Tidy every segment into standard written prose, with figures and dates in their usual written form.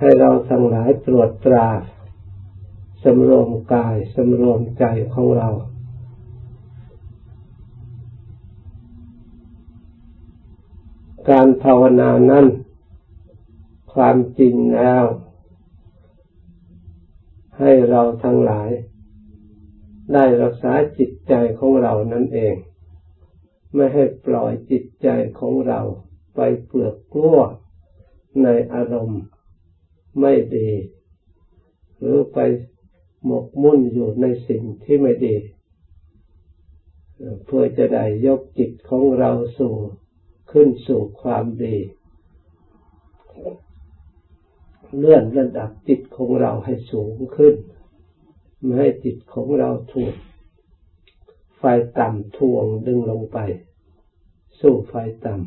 ให้เราทั้งหลายตรวจตราสำรวมกายสำรวมใจของเราการภาวนานั้นความจริงแล้วให้เราทั้งหลายได้รักษาจิตใจของเรานั่นเองไม่ให้ปล่อยจิตใจของเราไปเปลือกกลัวในอารมณ์ไม่ดีหรือไปหมกมุ่นอยู่ในสิ่งที่ไม่ดีเพื่อจะได้ยกจิตของเราสู่ขึ้นสู่ความดีเลื่อนระดับจิตของเราให้สูงขึ้นไม่ให้จิตของเราถูกไฟต่ำทวงดึงลงไปสู่ไฟต่ำ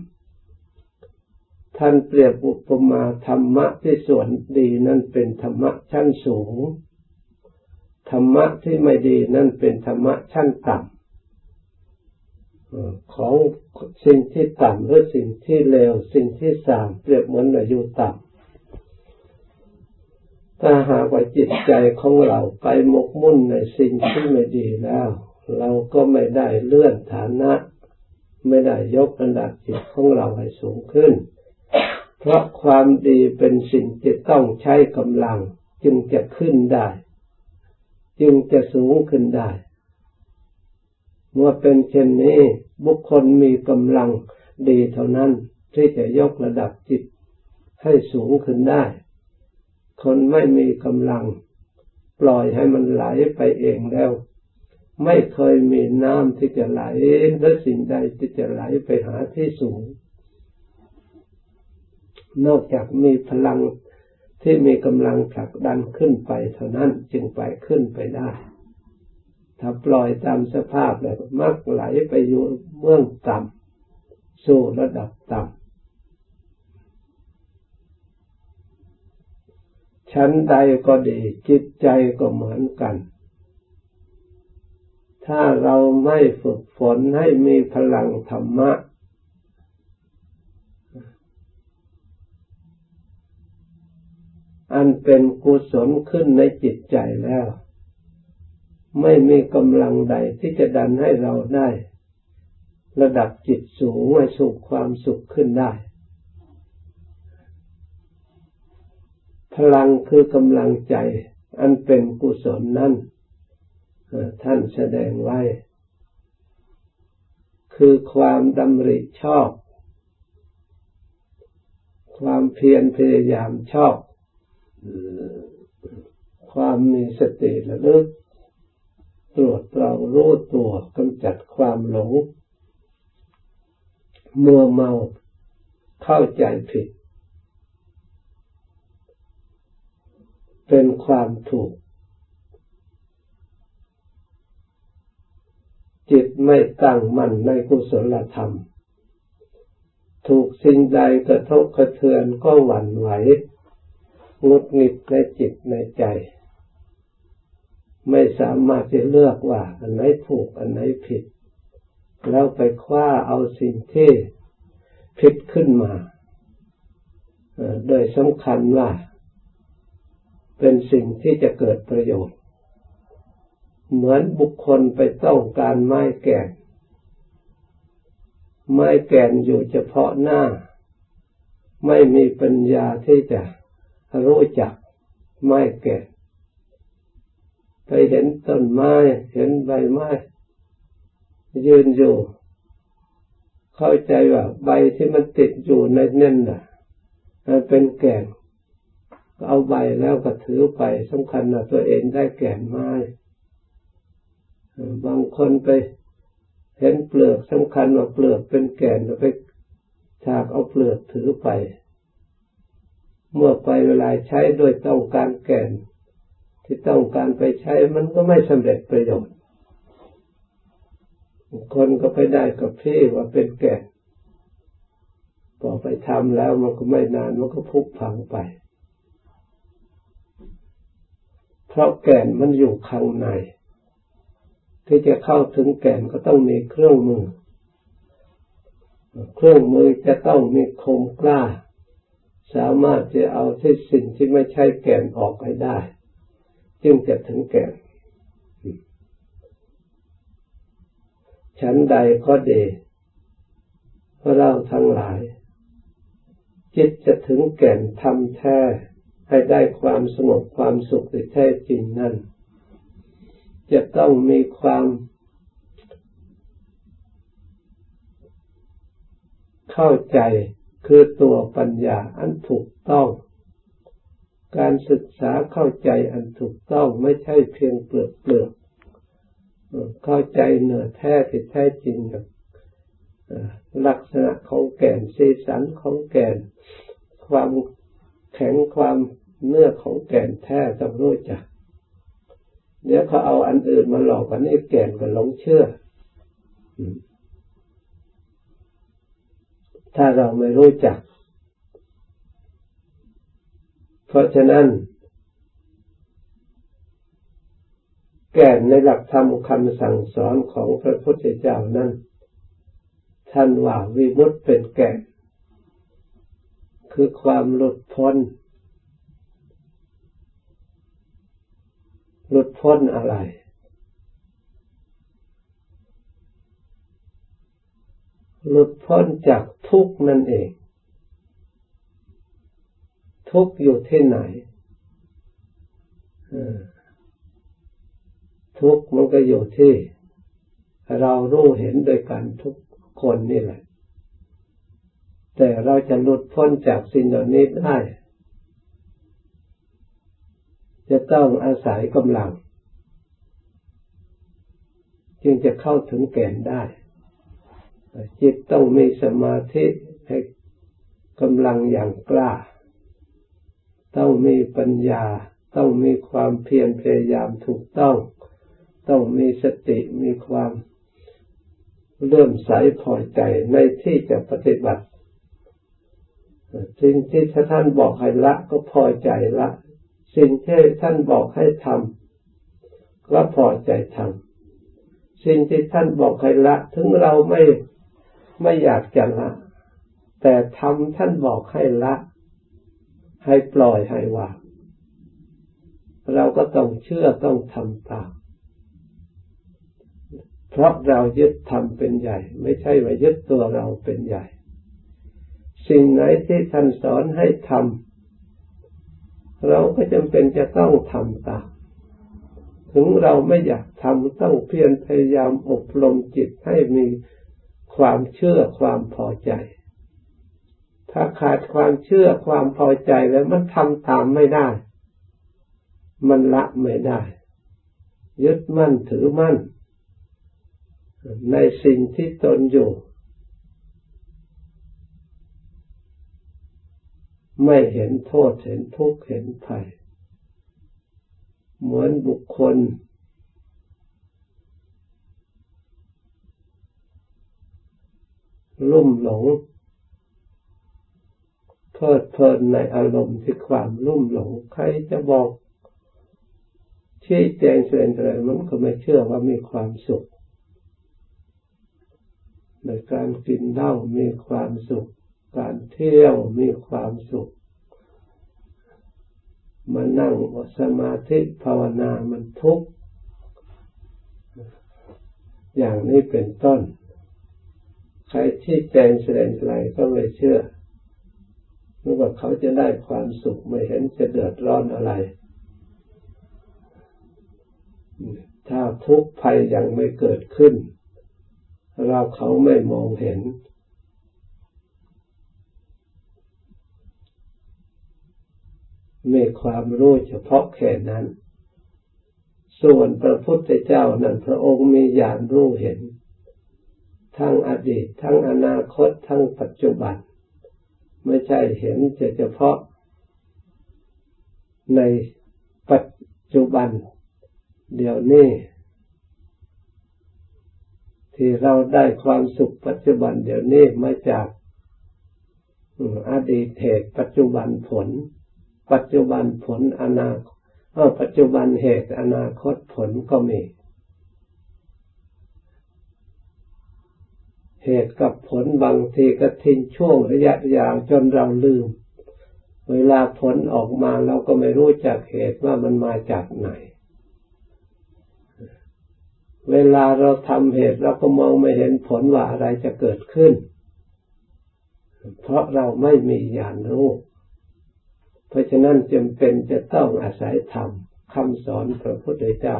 ท่านเปรียบอุปมาธรรมะที่ส่วนดีนั่นเป็นธรรมะชั้นสูงธรรมะที่ไม่ดีนั่นเป็นธรรมะชั้นต่ำของสิ่งที่ต่ำหรือสิ่งที่เลวสิ่งที่สามเปรียบเหมือนอยู่ต่ำถ้าหากว่าจิตใจของเราไปหมกมุ่นในสิ่งที่ไม่ดีแล้วเราก็ไม่ได้เลื่อนฐานะไม่ได้ยกระดับจิตของเราให้สูงขึ้นเพราะความดีเป็นสิ่งที่ต้องใช้กำลังจึงจะขึ้นได้จึงจะสูงขึ้นได้เมื่อเป็นเช่นนี้บุคคลมีกำลังดีเท่านั้นที่จะยกระดับจิตให้สูงขึ้นได้คนไม่มีกำลังปล่อยให้มันไหลไปเองแล้วไม่เคยมีน้ำที่จะไหลหรือสิ่งใดที่จะไหลไปหาที่สูงนอกจากมีพลังที่มีกำลังผลักดันขึ้นไปเท่านั้นจึงไปขึ้นไปได้ถ้าปล่อยตามสภาพแล้วมักไหลไปอยู่เบื้องต่ำสู่ระดับต่ำชั้นใดก็ดีจิตใจก็เหมือนกันถ้าเราไม่ฝึกฝนให้มีพลังธรรมะอันเป็นกุศลขึ้นในจิตใจแล้วไม่มีกำลังใดที่จะดันให้เราได้ระดับจิตสูงให้สู่ความสุขขึ้นได้พลังคือกำลังใจอันเป็นกุศลนั้นท่านแสดงไว้คือความดำริชอบความเพียรพยายามชอบความมีสติระลึกตรวจตรองรู้ตัวกำจัดความหลงมัวเมาเข้าใจผิดเป็นความถูกจิตไม่ตั้งมั่นในกุศลธรรมถูกสิ่งใดกระทบกระเทือนก็หวั่นไหวงุดหงิดในจิตในใจไม่สามารถจะเลือกว่าอันไหนถูกอันไหนผิดแล้วไปคว้าเอาสิ่งที่ผิดขึ้นมาโดยสำคัญว่าเป็นสิ่งที่จะเกิดประโยชน์เหมือนบุคคลไปต้องการไม้แก่นไม้แก่นอยู่เฉพาะหน้าไม่มีปัญญาที่จะรู้จักไม้แก่นไปเห็นต้นไม้เห็นใบไม้ยืนอยู่เข้าใจว่าใบที่มันติดอยู่ในนั่นน่ะมันเป็นแก่นเอาใบแล้วก็ถือไปสำคัญนะตัวเองได้แก่นไม้บางคนไปเห็นเปลือกสำคัญว่าเปลือกเป็นแก่นแล้วไปฉากเอาเปลือกถือไปเมื่อไปเวลาใช้โดยต้องการแก่นที่ต้องการไปใช้มันก็ไม่สำเร็จประโยชน์คนก็ไปได้กับพี่ว่าเป็นแก่นพอไปทำแล้วมันก็ไม่นานมันก็พุพังไปเพราะแก่นมันอยู่ข้างในที่จะเข้าถึงแก่นก็ต้องมีเครื่องมือจะต้องมีคมกล้า สามารถจะเอาที่สิ่งที่ไม่ใช่แก่นออกไปได้จึงจะถึงแก่นชั้นใดก็ดีเพราะเราทั้งหลายจิตจะถึงแก่นธรรมแท้ให้ได้ความสงบความสุขที่แท้จริงนั้นจะต้องมีความเข้าใจคือตัวปัญญาอันถูกต้องการศึกษาเข้าใจอันถูกต้องไม่ใช่เพียงเปลือกเข้าใจเนื้อแท้ที่แท้จริงลักษณะของแก่นสีสันของแก่นความแข็งความเนื้อของแก่นแท้ต้องรู้จักเดี๋ยวเขาเอาอันอื่นมาหลอกกันนี่แก่นก็หลงเชื่อถ้าเราไม่รู้จักเพราะฉะนั้นแก่นในหลักธรรมคำสั่งสอนของพระพุทธเจ้านั้นท่านว่าวิมุตติเป็นแก่นคือความหลุดพ้นอะไรหลุดพ้นจากทุกข์นั่นเองทุกข์อยู่ที่ไหนทุกข์มันก็อยู่ที่เรารู้เห็นโดยการทุกคนนี่แหละแต่เราจะหลุดพ้นจากสิ่งเหล่านี้ได้จะต้องอาศัยกำลังจึงจะเข้าถึงแก่นได้จิตต้องมีสมาธิให้กำลังอย่างกล้าต้องมีปัญญาต้องมีความเพียรพยายามถูกต้องต้องมีสติมีความเริ่มใสพอใจในที่จะปฏิบัติสิ่งที่ท่านบอกให้ละก็พอใจละสิ่งที่ท่านบอกให้ทำก็พอใจทำสิ่งที่ท่านบอกให้ละถึงเราไม่อยากจะละแต่ทำท่านบอกให้ละให้ปล่อยให้วางเราก็ต้องเชื่อต้องทำตามเพราะเรายึดธรรมเป็นใหญ่ไม่ใช่ว่ายึดตัวเราเป็นใหญ่สิ่งไหนที่ท่านสอนให้ทำเราก็จำเป็นจะต้องทำตามถึงเราไม่อยากทำต้องเพียรพยายามอบรมจิตให้มีความเชื่อความพอใจถ้าขาดความเชื่อความพอใจแล้วมันทำตามไม่ได้มันละไม่ได้ยึดมั่นถือมั่นในสิ่งที่ตนอยู่ไม่เห็นโทษเห็นทุกข์เห็นภัยเหมือนบุคคลลุ่มหลงเพลิดเพลินในอารมณ์ที่ความลุ่มหลงใครจะบอกชี้แจงเสนออะไรมันก็ไม่เชื่อว่ามีความสุขในการกินเหล้ามีความสุขการเที่ยวมีความสุขมานั่งสมาธิภาวนามันทุกข์อย่างนี้เป็นต้นใครที่แจงแสดงอะไรก็ไม่เชื่อนึกว่าเขาจะได้ความสุขไม่เห็นจะเดือดร้อนอะไรถ้าทุกข์ภัยยังไม่เกิดขึ้นเราเขาไม่มองเห็นมีความรู้เฉพาะแค่นั้นส่วนพระพุทธเจ้านั้นพระองค์มีญาณรู้เห็นทั้งอดีตทั้งอนาคตทั้งปัจจุบันไม่ใช่เห็นเฉพาะในปัจจุบันเดี๋ยวนี้ที่เราได้ความสุขปัจจุบันเดี๋ยวนี้มาจากอดีตเหตุปัจจุบันผลปัจจุบันผลอนาคตปัจจุบันเหตุอนาคตผลก็มีเหตุกับผลบางทีก็ทิ้งช่วงระยะยาวจนเราลืม เวลาผลออกมาเราก็ไม่รู้จักเหตุว่ามันมาจากไหนเวลาเราทำเหตุเราก็มองไม่เห็นผลว่าอะไรจะเกิดขึ้นเพราะเราไม่มีญาณรู้เพราะฉะนั้นจำเป็นจะต้องอาศัยธรรมคำสอนพระพุทธเจ้า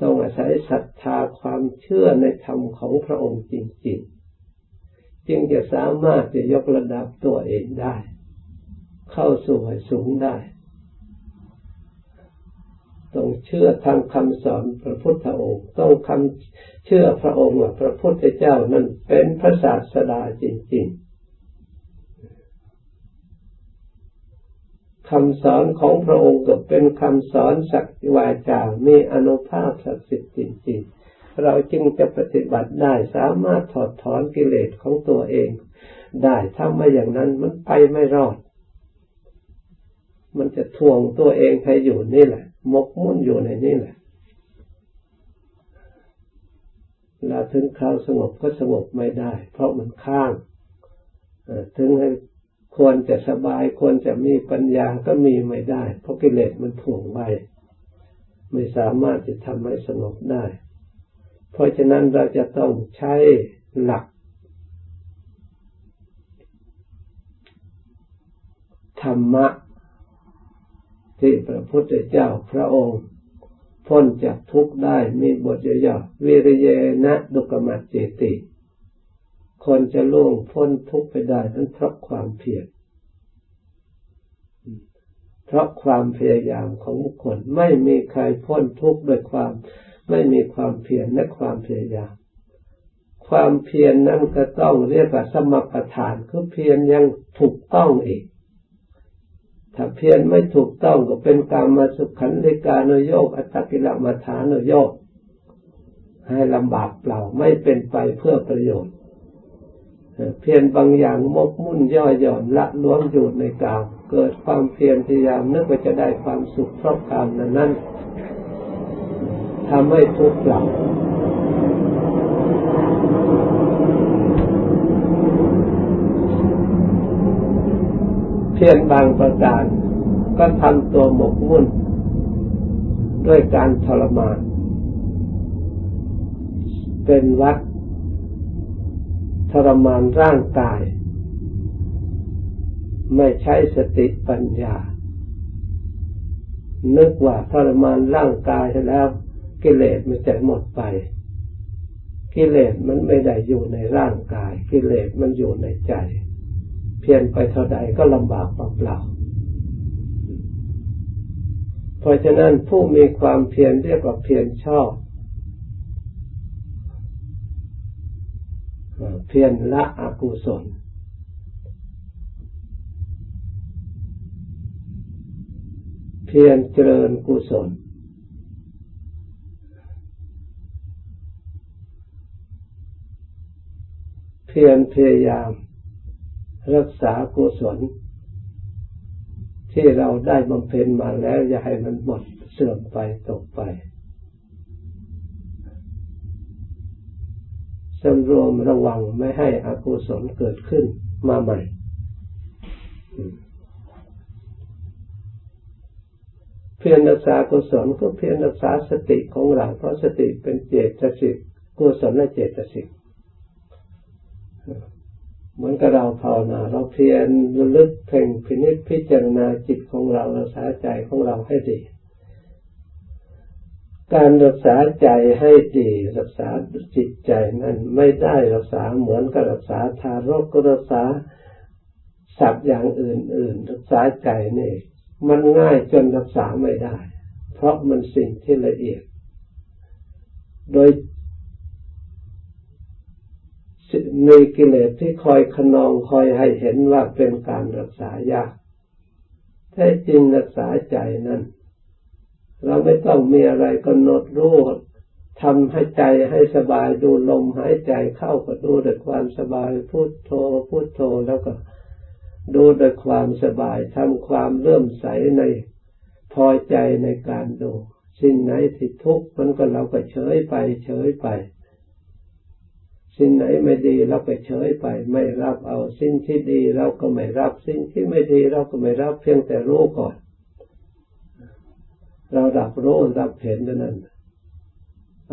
ต้องอาศัยศรัทธาความเชื่อในธรรมของพระองค์จริงๆจึงจะสามารถจะยกระดับตัวเองได้เข้าสู่ให้สูงได้ต้องเชื่อทางคำสอนพระพุทธองค์ต้องเชื่อพระองค์ว่าพระพุทธเจ้านั้นเป็นพระศาสดาจริงๆคำสอนของพระองค์ก็เป็นคำสอนสักวาจามีอนุภาพศักดิ์สิทธิ์จริงๆเราจึงจะปฏิบัติได้สามารถถอดถอนกิเลสของตัวเองได้ถ้าไม่อย่างนั้นมันไปไม่รอดมันจะทวงตัวเองให้อยู่นี่แหละมกมุ่นอยู่ในนี่แหละแล้วถึงคราวสงบก็สงบไม่ได้เพราะมันข้างถึงให้ควรจะสบายควรจะมีปัญญาก็มีไม่ได้เพราะกิเลสมันถ่วงไว้ไม่สามารถจะทำให้สงบได้เพราะฉะนั้นเราจะต้องใช้หลักธรรมะที่พระพุทธเจ้าพระองค์พ้นจากทุกข์ได้มีบทย่อๆวิริเยนะดุกมัจเจติคนจะล่วงพ้นทุกข์ไปได้นั้นเพราะความเพียรเพราะความพยายามของบุคคลไม่มีใครพ้นทุกข์ด้วยความไม่มีความเพียรและความพยายามความเพียรนั้นก็ต้องเรียกว่าสมประทานคือเพียรยังถูกต้องอีกถ้าเพียรไม่ถูกต้องก็เป็นกามสุขขันธิกานุโยคอัตตกิลมัฏฐานุโยคให้ลำบากเปล่าไม่เป็นไปเพื่อประโยชน์เพียรบางอย่างมกมุ่นย่อหย่อนละล้วงอยู่ในกามเกิดความเพียรพยายามนึกว่าจะได้ความสุขเพราะกามนั้นทำให้ทุกข์เปล่าเพียรบางประการก็ทำตัวหมกมุ่นด้วยการทรมานเป็นวัฏทรมานร่างกายไม่ใช้สติปัญญานึกว่าทรมานร่างกายแล้วกิเลสมันจะหมดไปกิเลสมันไม่ได้อยู่ในร่างกายกิเลสมันอยู่ในใจเพียรไปเท่าใดก็ลำบากเปล่าๆเพราะฉะนั้นผู้มีความเพียรเรียกว่าเพียรชอบเพียรละอกุศลเพียรเจริญกุศลเพียรพยายามรักษากุศลที่เราได้บำเพ็ญมาแล้วอย่าให้มันหมดเสื่อมไปตกไปสำรวมระวังไม่ให้อกุศลเกิดขึ้นมาใหม่เพียรรักษากุศลก็เพียรรักษาสติของเราเพราะสติเป็นเจตสิกกุศลและเจตสิกเหมือนกับเราภาวนาเราเพียรระลึกเพ่งพินิจพิจารณาจิตของเรารักษาใจของเราให้ดีการรักษาใจให้ดีรักษาจิตใจนั้นไม่ได้รักษาเหมือนกับรักษาทารกก็รักษาสัตว์อย่างอื่นๆรักษาใจนี่มันง่ายจนรักษาไม่ได้เพราะมันสิ่งที่ละเอียดโดยมีกิเลสที่คอยขนองคอยให้เห็นว่าเป็นการรักษายากแท้จริงรักษาใจนั้นเราไม่ต้องมีอะไรกำหนดรู้ทำให้ใจให้สบายดูลมหายใจเข้าก็ดูด้วยความสบายพุทโธพุทโธแล้วก็ดูด้วยความสบายทำความเริ่มใสในพอใจในการดูสิ่งไหนที่ทุกข์มันก็เราก็เฉยไป สิ่งไหนไม่ดีเราก็เฉยไปไม่รับเอาสิ่งที่ดีเราก็ไม่รับสิ่งที่ไม่ดีเราก็ไม่รับเพียงแต่รู้ก่อนเรารับรู้รับเห็นเท่านั้น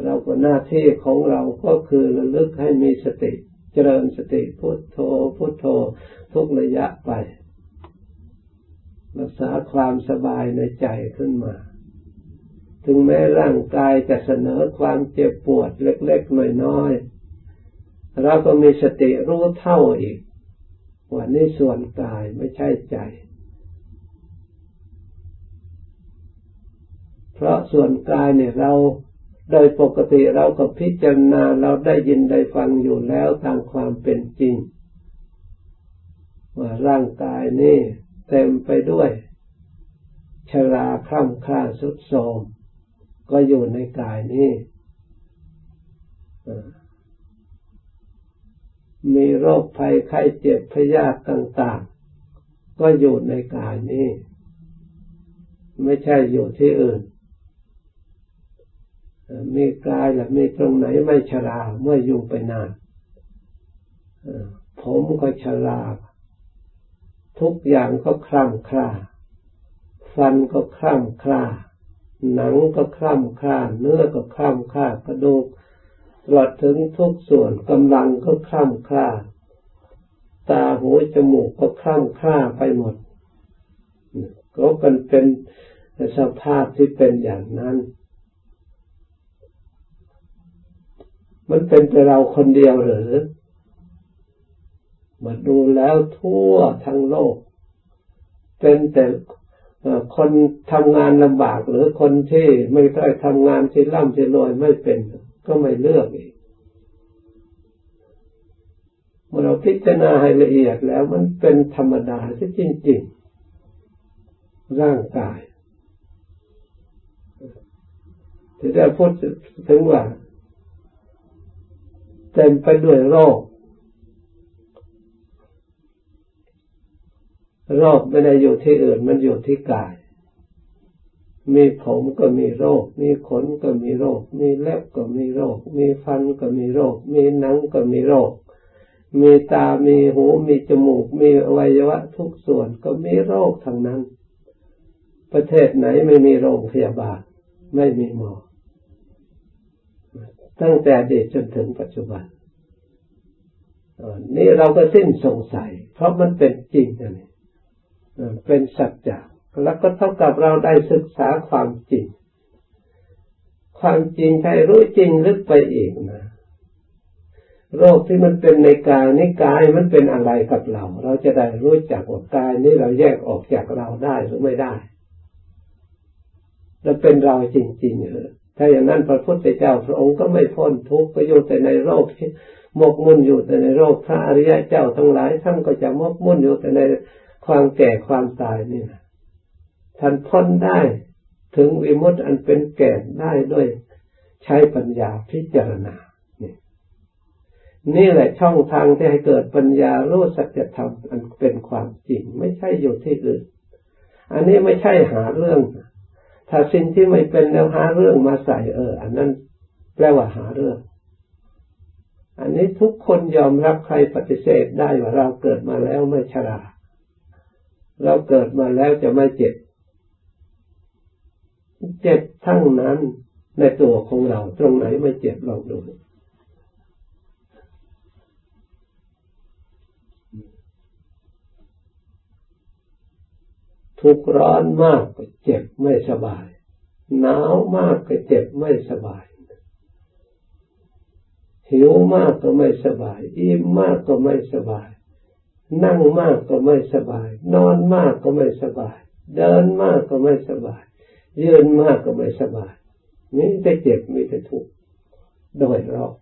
เราก็หน้าที่ของเราก็คือระลึกให้มีสติเจริญสติพุทโธพุทโธทุกระยะไปรักษาความสบายในใจขึ้นมาถึงแม้ร่างกายจะเสนอความเจ็บปวดเล็กๆน้อยๆเราก็มีสติรู้เท่าอีกว่านี่ส่วนกายไม่ใช่ใจเพราะส่วนกายเนี่ยเราโดยปกติเราก็พิจารณาเราได้ยินได้ฟังอยู่แล้วตามความเป็นจริงว่าร่างกายนี่เต็มไปด้วยชราคร่ำคร่าทรุดโทรมก็อยู่ในกายนี้มีโรคภัยไข้เจ็บพยาธิต่างๆก็อยู่ในกายนี้ไม่ใช่อยู่ที่อื่นมีกายและมีตรงไหนไม่ชราเมื่ออยู่ไปนานผมก็ชราทุกอย่างก็คร่ำคร่าฟันก็คร่ำคร่าหนังก็คร่ำคร่าเนื้อก็คร่ำคร่ากระดูกตลอดถึงทุกส่วนกำลังก็คร่ำคร่าตาหูจมูกก็คร่ำคร่าไปหมดก็เป็นสภาพที่เป็นอย่างนั้นมันเป็นแต่เราคนเดียวหรือมาดูแล้วทั่วทั้งโลกเป็นแต่คนทำงานลำบากหรือคนที่ไม่ได้ทำงานที่ร่ำที่รวยไม่เป็นก็ไม่เลือกอีกเมื่อเราพิจารณาให้ละเอียดแล้วมันเป็นธรรมดาที่จริงๆร่างกายที่ได้พูดถึงว่าเต็มไปด้วยโรคโรคไม่ได้อยู่ที่อื่นมันอยู่ที่กายมีผมก็มีโรคมีขนก็มีโรคมีเล็บก็มีโรคมีฟันก็มีโรคมีหนังก็มีโรคมีตามีหูมีจมูกมีอวัยวะทุกส่วนก็มีโรคทั้งนั้นประเทศไหนไม่มีโรงพยาบาลไม่มีหมอตั้งแต่อดีตจนถึงปัจจุบันนี่เราก็สิ้นสงสัยเพราะมันเป็นจริงนะนี่เป็นสัจจะแล้วก็เท่ากับเราได้ศึกษาความจริงความจริงให้รู้จริงลึกไปอีกนะโรคที่มันเป็นในกายนี่กายมันเป็นอะไรกับเราเราจะได้รู้จักว่ากายนี้เราแยกออกจากเราได้หรือไม่ได้แล้วเป็นเราจริงๆเหรอถ้าอย่างนั้นพระพุทธเจ้าพระองค์ก็ไม่พ้นทุกข์อยู่แต่ในโรคหมกมุ่นอยู่แต่ในโรคพระอริยเจ้าทั้งหลายท่านก็จะหมกมุ่นอยู่แต่ในความแก่ความตายนี่นะท่านพ้นได้ถึงวิมุตติอันเป็นแก่นได้ด้วยใช้ปัญญาพิจารณานี่แหละช่องทางที่ให้เกิดปัญญารู้สัจธรรมอันเป็นความจริงไม่ใช่อยู่ที่อื่นอันนี้ไม่ใช่หาเรื่องถ้าสิ่งที่ไม่เป็นแล้วหาเรื่องมาใส่อันนั้นแปลว่าหาเรื่องอันนี้ทุกคนยอมรับใครปฏิเสธได้ว่าเราเกิดมาแล้วไม่ชราเราเกิดมาแล้วจะไม่เจ็บเจ็บทั้งนั้นในตัวของเราตรงไหนไม่เจ็บลองดูทุกข์ร้อนมากก็เจ็บไม่สบายหนาวมากก็เจ็บไม่สบายหิวมากก็ไม่สบายอิ่มมากก็ไม่สบายนั่งมากก็ไม่สบายนอนมากก็ไม่สบายเดินมากก็ไม่สบายยืนมากก็ไม่สบายมีแต่เจ็บมีแต่ทุกข์โดยรอบ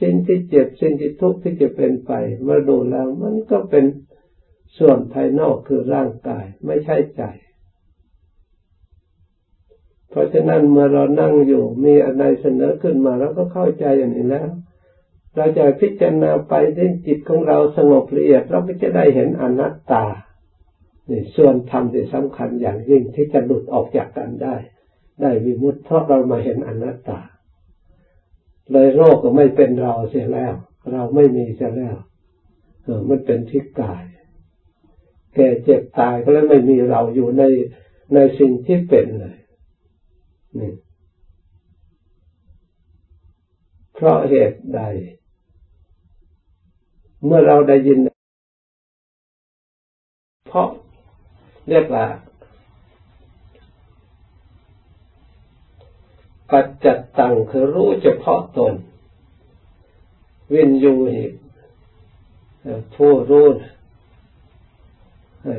สิ่งที่เจ็บสิ่งที่ทุกข์ที่จะเป็นไปมาดูแล้วมันก็เป็นส่วนภายนอกคือร่างกายไม่ใช่ใจเพราะฉะนั้นเมื่อเรานั่งอยู่มีอะไรเสนอขึ้นมาเราก็เข้าใจอย่างนี้แล้วเราจะพิจารณาไปจนจิตของเราสงบละเอียดเราก็จะได้เห็นอนัตตานี่ส่วนธรรมที่สำคัญอย่างยิ่งที่จะหลุดออกจากกันได้ ได้วิมุตติเพราะเรามาเห็นอนัตตาเลยโรคก็ไม่เป็นเราเสียแล้วเราไม่มีเสียแล้วมันเป็นที่กายแก่เจ็บตายก็เลยไม่มีเราอยู่ในสิ่งที่เป็นเลยนี่เพราะเหตุใดเมื่อเราได้ยินเพราะเรียกว่าปัจจัตตังคือรู้เฉพาะตนวินยูหิผู้รู้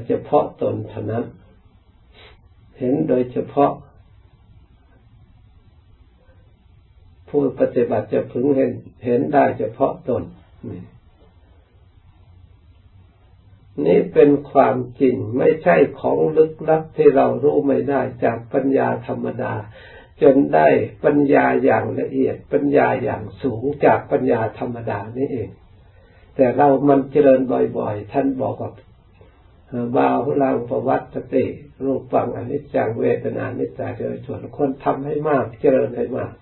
เฉพาะตนเท่านั้นเห็นโดยเฉพาะผู้ปฏิบัติจะพึงเห็นได้เฉพาะตนนี่เป็นความจริงไม่ใช่ของลึกลับที่เรารู้ไม่ได้จากปัญญาธรรมดาจนได้ปัญญาอย่างละเอียดปัญญาอย่างสูงจากปัญญาธรรมดานี่เองแต่เรามันเจริญบ่อยๆท่านบอกว่าบาหุลังปวัตติรูปังอนิจจังเวทนานิจจังส่วนคนทำให้มากเจริญให้มาก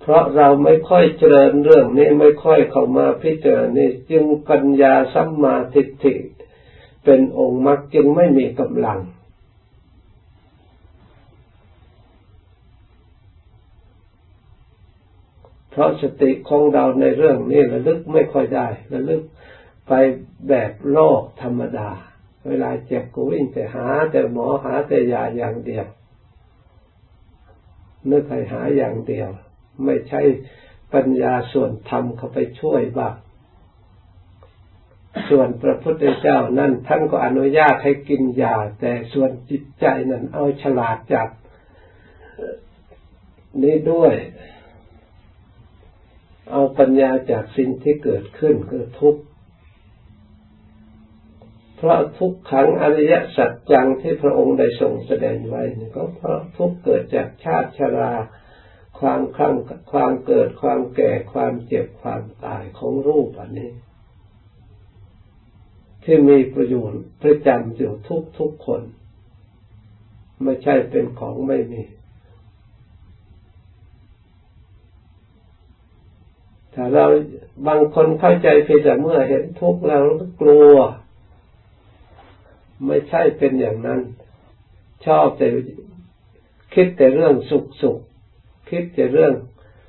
เพราะเราไม่ค่อยเจริญเรื่องนี้ไม่ค่อยเข้ามาพิจารณาจึงปัญญาสัมมาทิฏฐิเป็นองค์มรรคจึงไม่มีกำลังเพราะสติของเราในเรื่องนี้ระลึกไม่ค่อยได้ระลึกไปแบบโลกธรรมดาเวลาเจ็บก็วิ่งไปหาแต่หมอหาแต่ยาอย่างเดียวนึกไปหาอย่างเดียวไม่ใช่ปัญญาส่วนธรรมเข้าไปช่วยบ้างส่วนพระพุทธเจ้านั่นท่านก็อนุญาตให้กินยาแต่ส่วนจิตใจนั้นเอาฉลาดจับนี้ด้วยเอาปัญญาจากสิ่งที่เกิดขึ้นคือทุกข์เพราะทุกขังอริยสัจจังที่พระองค์ได้ทรงแสดงไว้ก็เพราะทุกข์เกิดจากชาติชราความคลั่งความเกิดความแก่ความเจ็บความตายของรูปอันนี้ที่มีประโยชน์ประจำอยู่ทุกคนไม่ใช่เป็นของไม่มีถ้าเราบางคนเข้าใจเพียงแต่เมื่อเห็นทุกข์แล้วกลัวไม่ใช่เป็นอย่างนั้นชอบแต่คิดแต่เรื่องสุขคิดแต่เรื่อง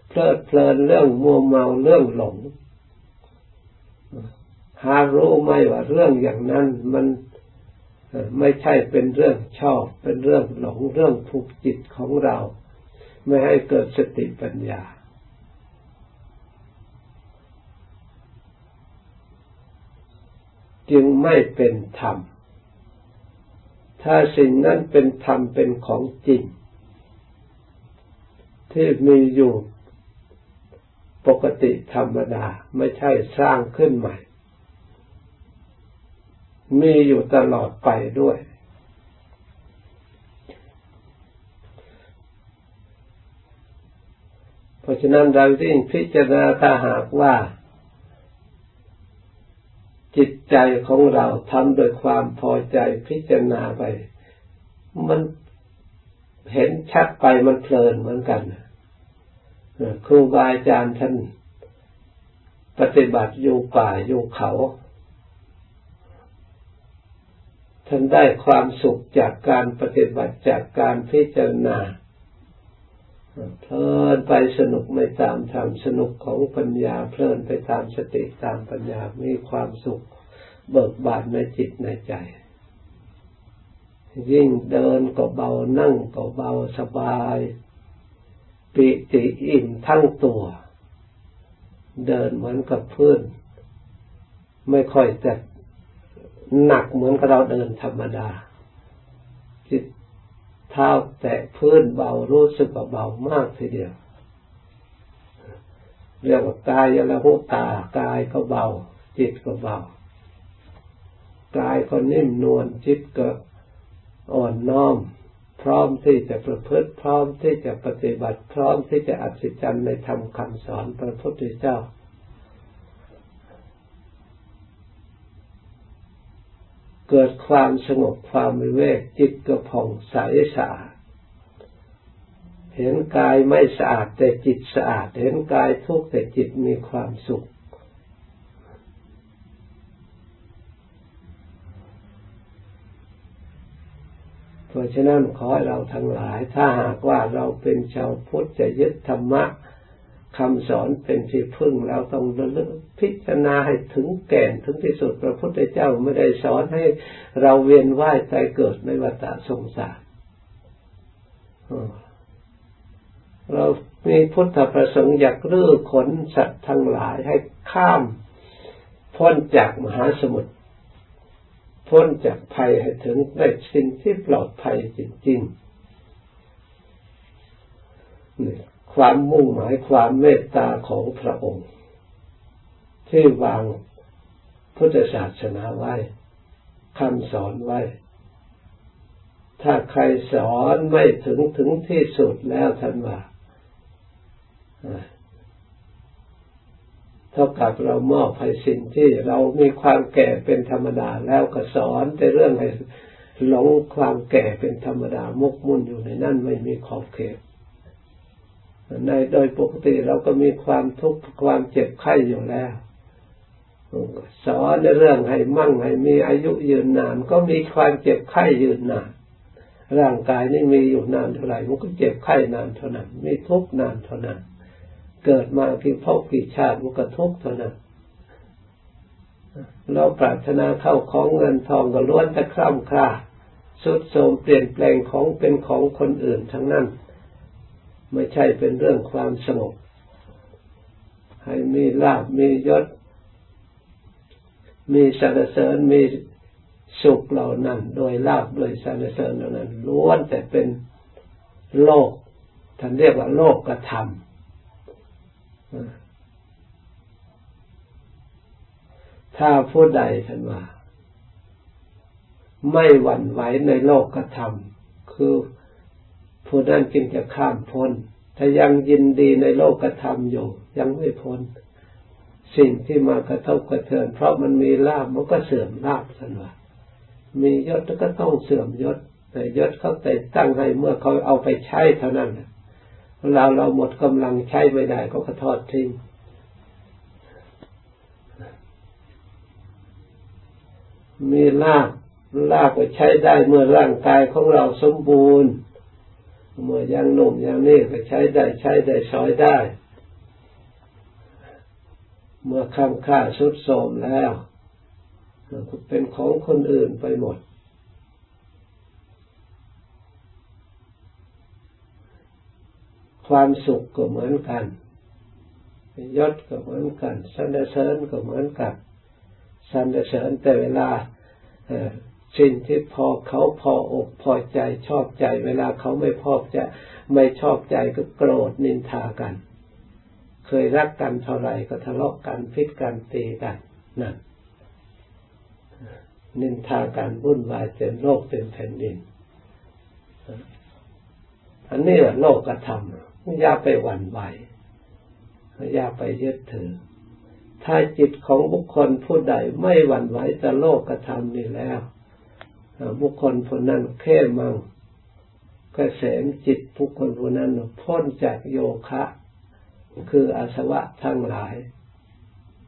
เพลิดเพลินเรื่องมัวเมาเรื่องหลงหารู้ไหมว่าเรื่องอย่างนั้นมันไม่ใช่เป็นเรื่องชอบเป็นเรื่องหลงเรื่องผูกจิตของเราไม่ให้เกิดสติปัญญาจึงไม่เป็นธรรมถ้าสิ่งนั้นเป็นธรรมเป็นของจริงที่มีอยู่ปกติธรรมดาไม่ใช่สร้างขึ้นใหม่มีอยู่ตลอดไปด้วยเพราะฉะนั้นเราจึงพิจารณาถ้าหากว่าจิตใจของเราทำโดยความพอใจพิจารณาไปมันเห็นชัดไปมันเพลินเหมือนกันครูบาอาจารย์ท่านปฏิบัติอยู่ป่าอยู่เขาท่านได้ความสุขจากการปฏิบัติจากการพิจารณาเพลินไปสนุกไม่ตามธรรมสนุกของปัญญาเพลินไปตามสติตามปัญญามีความสุขเบิกบานในจิตในใจยิ่งเดินก็เบานั่งก็เบาสบายปิติอิ่มทั้งตัวเดินเหมือนกับพื้นไม่ค่อยจะหนักเหมือนกับเราเดินธรรมดาจิตเท้าแตะพื้นเบารู้สึกว่าเบามากทีเดียวเรียกว่ากายละหุตากายก็เบาจิตก็เบากายก็นิ่มนวลจิตก็อ่อนน้อมพร้อมที่จะประพฤติพร้อมที่จะปฏิบัติพร้อมที่จะอัศจรรย์ในธรรมคำสอนพระพุทธเจ้า เกิดความสงบความวิเวกจิตก็ผ่องใสสะอาดเห็นกายไม่สะอาดแต่จิตสะอาดเห็นกายทุกข์แต่จิตมีความสุขเพราะฉะนั้นขอให้เราทั้งหลายถ้าหากว่าเราเป็นชาวพุทธจะยึดธรรมะคำสอนเป็นที่พึ่งเราต้องพิจารณาให้ถึงแก่นถึงที่สุดพระพุทธเจ้าไม่ได้สอนให้เราเวียนว่ายตายเกิดในวัฏสงสารเรามีพุทธประสงค์อยากรื้อขนสัตว์ทั้งหลายให้ข้ามพ้นจากมหาสมุทรพ้นจากภัยให้ถึงได้สิ่งที่ปลอดภัยจริงๆความมุ่งหมายความเมตตาของพระองค์ที่วางพุทธศาสนาไว้คำสอนไว้ถ้าใครสอนไม่ถึงที่สุดแล้วท่านว่าเท่ากับเรามอบให้สิ่งที่เรามีความแก่เป็นธรรมดาแล้วก็สอนแต่เรื่องให้หลงความแก่เป็นธรรมดามกมุ่นอยู่ในนั้นไม่มีขอบเขตในโดยปกติเราก็มีความทุกข์ความเจ็บไข้อยู่แล้วสอนในเรื่องให้มั่งให้มีอายุยืนนานก็มีความเจ็บไข้ยืนนานร่างกายนี่มีอยู่นานเท่าไหร่มันก็เจ็บไข้นานเท่านั้นมีทุกข์นานเท่านั้นเกิดมากี่ภพกี่ชาติมันก็ทุกข์เท่านั้นเราปรารถนาเข้าของเงินทองก็ล้วนแต่คร่ำคร่าทรุดโทรมเปลี่ยนแปลงของเป็นของคนอื่นทั้งนั้นไม่ใช่เป็นเรื่องความสงบให้มีลาภมียศมีสรรเสริญมีสุขเหล่านั้นโดยลาภโดยสรรเสริญเหล่านั้นล้วนแต่เป็นโลกท่านเรียกว่าโลกธรรมถ้าผู้ใดท่านว่าไม่หวั่นไหวในโลกธรรมคือผู้นั้นจึงจะข้ามพ้นถ้ายังยินดีในโลกธรรมอยู่ยังไม่พ้นสิ่งที่มากระทบกระเทือนเพราะมันมีลาภมันก็เสื่อมลาภสันวะมียศก็ต้องเสื่อมยศแต่ยศเขาแต่ตั้งให้เมื่อเขาเอาไปใช้เท่านั้นเวลาเราหมดกำลังใช้ไม่ได้ก็ทอดทิ้งมีลาภก็ใช้ได้เมื่อร่างกายของเราสมบูรณ์เมื่อยังหนุ่มยังนี่ก็ใช้ได้สอยได้เมื่อคำค่าสุดโทรมแล้วเป็นของคนอื่นไปหมดความสุขก็เหมือนกันยศก็เหมือนกันสรรเสริญก็เหมือนกันสรรเสริญแต่เวลาสิ่งที่พอเขาพออกพอใจชอบใจเวลาเขาไม่พอใจไม่ชอบใจก็โกรธนินทากันเคยรักกันเท่าไหร่ก็ทะเลาะกันพิษกันตีกันนั่นนินทากันวุ่นวายเต็มโลกเต็มแผ่นดินอันนี้โลกธรรมอย่าไปหวั่นไหวอย่าไปยึดถือถ้าจิตของบุคคลผู้ใดไม่หวั่นไหวต่อโลกธรรมนี่แล้วบุคคลผู้นั้นแค่มั่งกระแสจิตบุคคลผู้นั้นพ้นจากโยคะคืออาสวะทั้งหลาย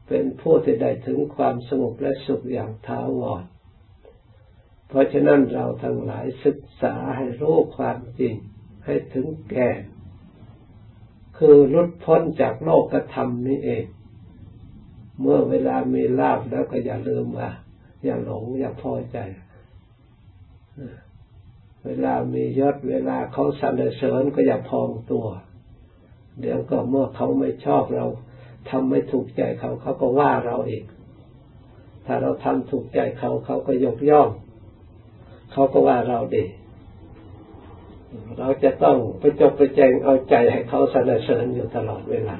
เป็นผู้ที่ได้ถึงความสงบและสุขอย่างถาวรเพราะฉะนั้นเราทั้งหลายศึกษาให้รู้ความจริงให้ถึงแก่นคือหลุดพ้นจากโลกธรรมนี้เองเมื่อเวลามีลาภแล้วก็อย่าลืมว่าอย่าหลงอย่าพอใจเวลามียศเวลาเขาสรรเสริญก็อย่าพองตัวเดี๋ยวก็เมื่อเขาไม่ชอบเราทำไม่ถูกใจเขาเขาก็ว่าเราเองถ้าเราทำถูกใจเขาเขาก็ยกย่องเขาก็ว่าเราดีเราจะต้องประแจงเอาใจให้เขาสรรเสริญอยู่ตลอดเวลา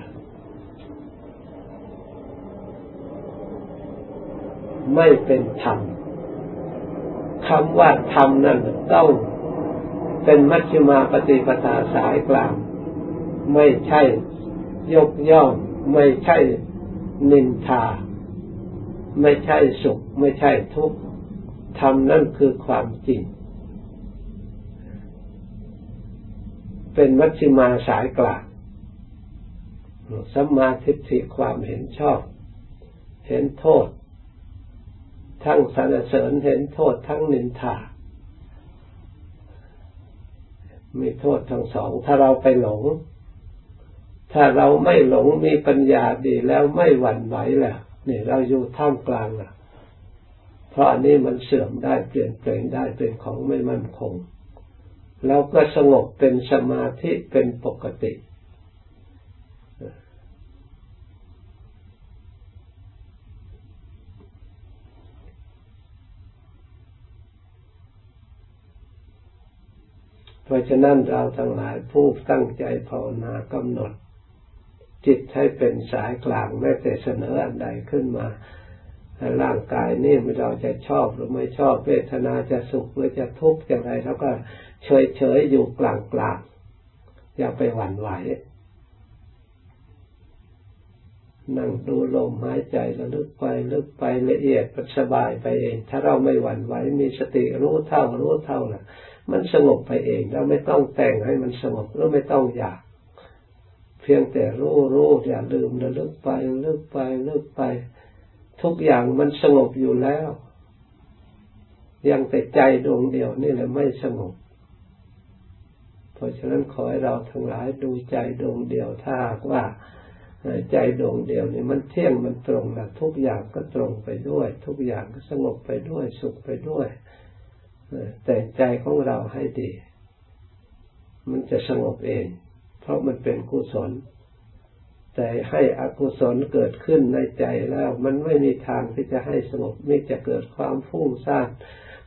ไม่เป็นธรรมคำว่าธรรมนั่นต้องเป็นมัชฌิมาปฏิปทาสายกลางไม่ใช่ยกย่องไม่ใช่นินทาไม่ใช่สุขไม่ใช่ทุกข์ ธรรมนั่นคือความจริงเป็นมัชฌิมาสายกลางสัมมาทิฏฐิความเห็นชอบเห็นโทษทั้งสรรเสริญเห็นโทษทั้งนินทามีโทษทั้งสองถ้าเราไปหลงถ้าเราไม่หลงมีปัญญาดีแล้วไม่หวั่นไหวแล้วนี่เราอยู่ท่ามกลางอ่ะเพราะอันนี้มันเสื่อมได้เปลี่ยนแปลงได้เป็นของไม่มั่นคงแล้วก็สงบเป็นสมาธิเป็นปกติเพราะฉะนั้นเราทั้งหลายผู้ตั้งใจภาวนากำหนดจิตให้เป็นสายกลางไม่แต่เสนออันใดขึ้นมาร่างกายนี่เราจะชอบหรือไม่ชอบเวทนาจะสุขหรือจะทุกข์อย่างไรเราก็เฉยๆอยู่กลางๆอย่าไปหวั่นไหวนั่งดูลมหายใจแล้วลึกไปละเอียดสบายไปเองถ้าเราไม่หวั่นไหวมีสติรู้เท่าน่ะมันสงบไปเองเราไม่ต้องแต่งให้มันสงบเราไม่ต้องอยากเพียงแต่รู้อย่าลืมลึกไปทุกอย่างมันสงบอยู่แล้วยังแต่ใจดวงเดียวนี่แหละไม่สงบเพราะฉะนั้นขอให้เราทั้งหลายดูใจดวงเดียวถ้าว่าใจดวงเดียวนี่มันเที่ยงมันตรงนะทุกอย่างก็ตรงไปด้วยทุกอย่างก็สงบไปด้วยสุขไปด้วยแต่ใจของเราให้ดีมันจะสงบเองเพราะมันเป็นกุศลแต่ให้อกุศลเกิดขึ้นในใจแล้วมันไม่มีทางที่จะให้สงบนี่จะเกิดความฟุ้งซ่าน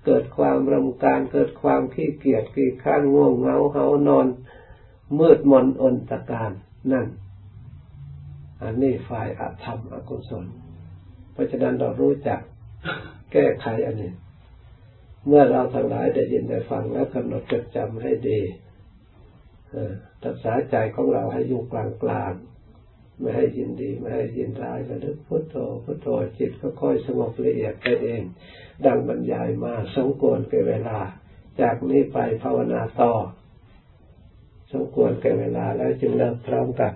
เกิดความรำคาญเกิดความขี้เกียจขี้ข้านง่วงเหงาเฮานอนมืดมนอลตะการนั่นอันนี้ฝ่ายอธรรมอกุศลเพราะฉะนั้นเรารู้จักแก้ไขอันนี้เมื่อเราทั้งหลายได้ยินได้ฟังแล้วกำหนดจดจำให้ดีรักษาใจของเราให้อยู่กลางๆไม่ให้ยินดีไม่ให้ยินร้ายระลึกพุทโธจิตก็ค่อยสงบละเอียดไปเองดังบรรยายมาสมควรแก่เวลาจากนี้ไปภาวนาต่อสมควรแก่เวลาแล้วจึงเลิกพร้อมกัน